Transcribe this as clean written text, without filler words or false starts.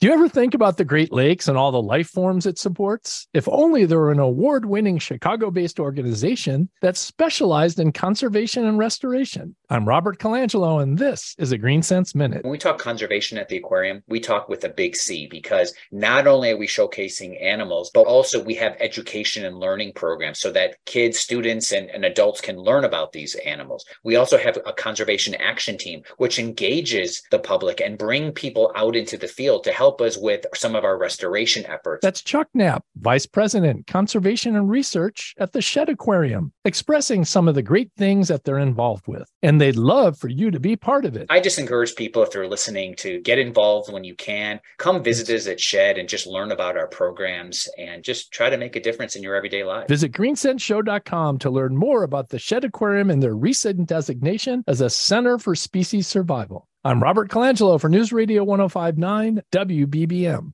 Do you ever think about the Great Lakes and all the life forms it supports? If only there were an award-winning Chicago-based organization that specialized in conservation and restoration. I'm Robert Colangelo, and this is a Green Sense Minute. When we talk conservation at the aquarium, we talk with a big C, because not only are we showcasing animals, but also we have education and learning programs so that kids, students, and adults can learn about these animals. We also have a conservation action team, which engages the public and bring people out into the field to help us with some of our restoration efforts. That's Chuck Knapp, Vice President, Conservation and Research at the Shedd Aquarium, expressing some of the great things that they're involved with. And they'd love for you to be part of it. I just encourage people, if they're listening, to get involved when you can. Come visit us at Shedd and just learn about our programs and just try to make a difference in your everyday life. Visit greensenseshow.com to learn more about the Shedd Aquarium and their recent designation as a Center for Species Survival. I'm Robert Colangelo for News Radio 105.9 WBBM.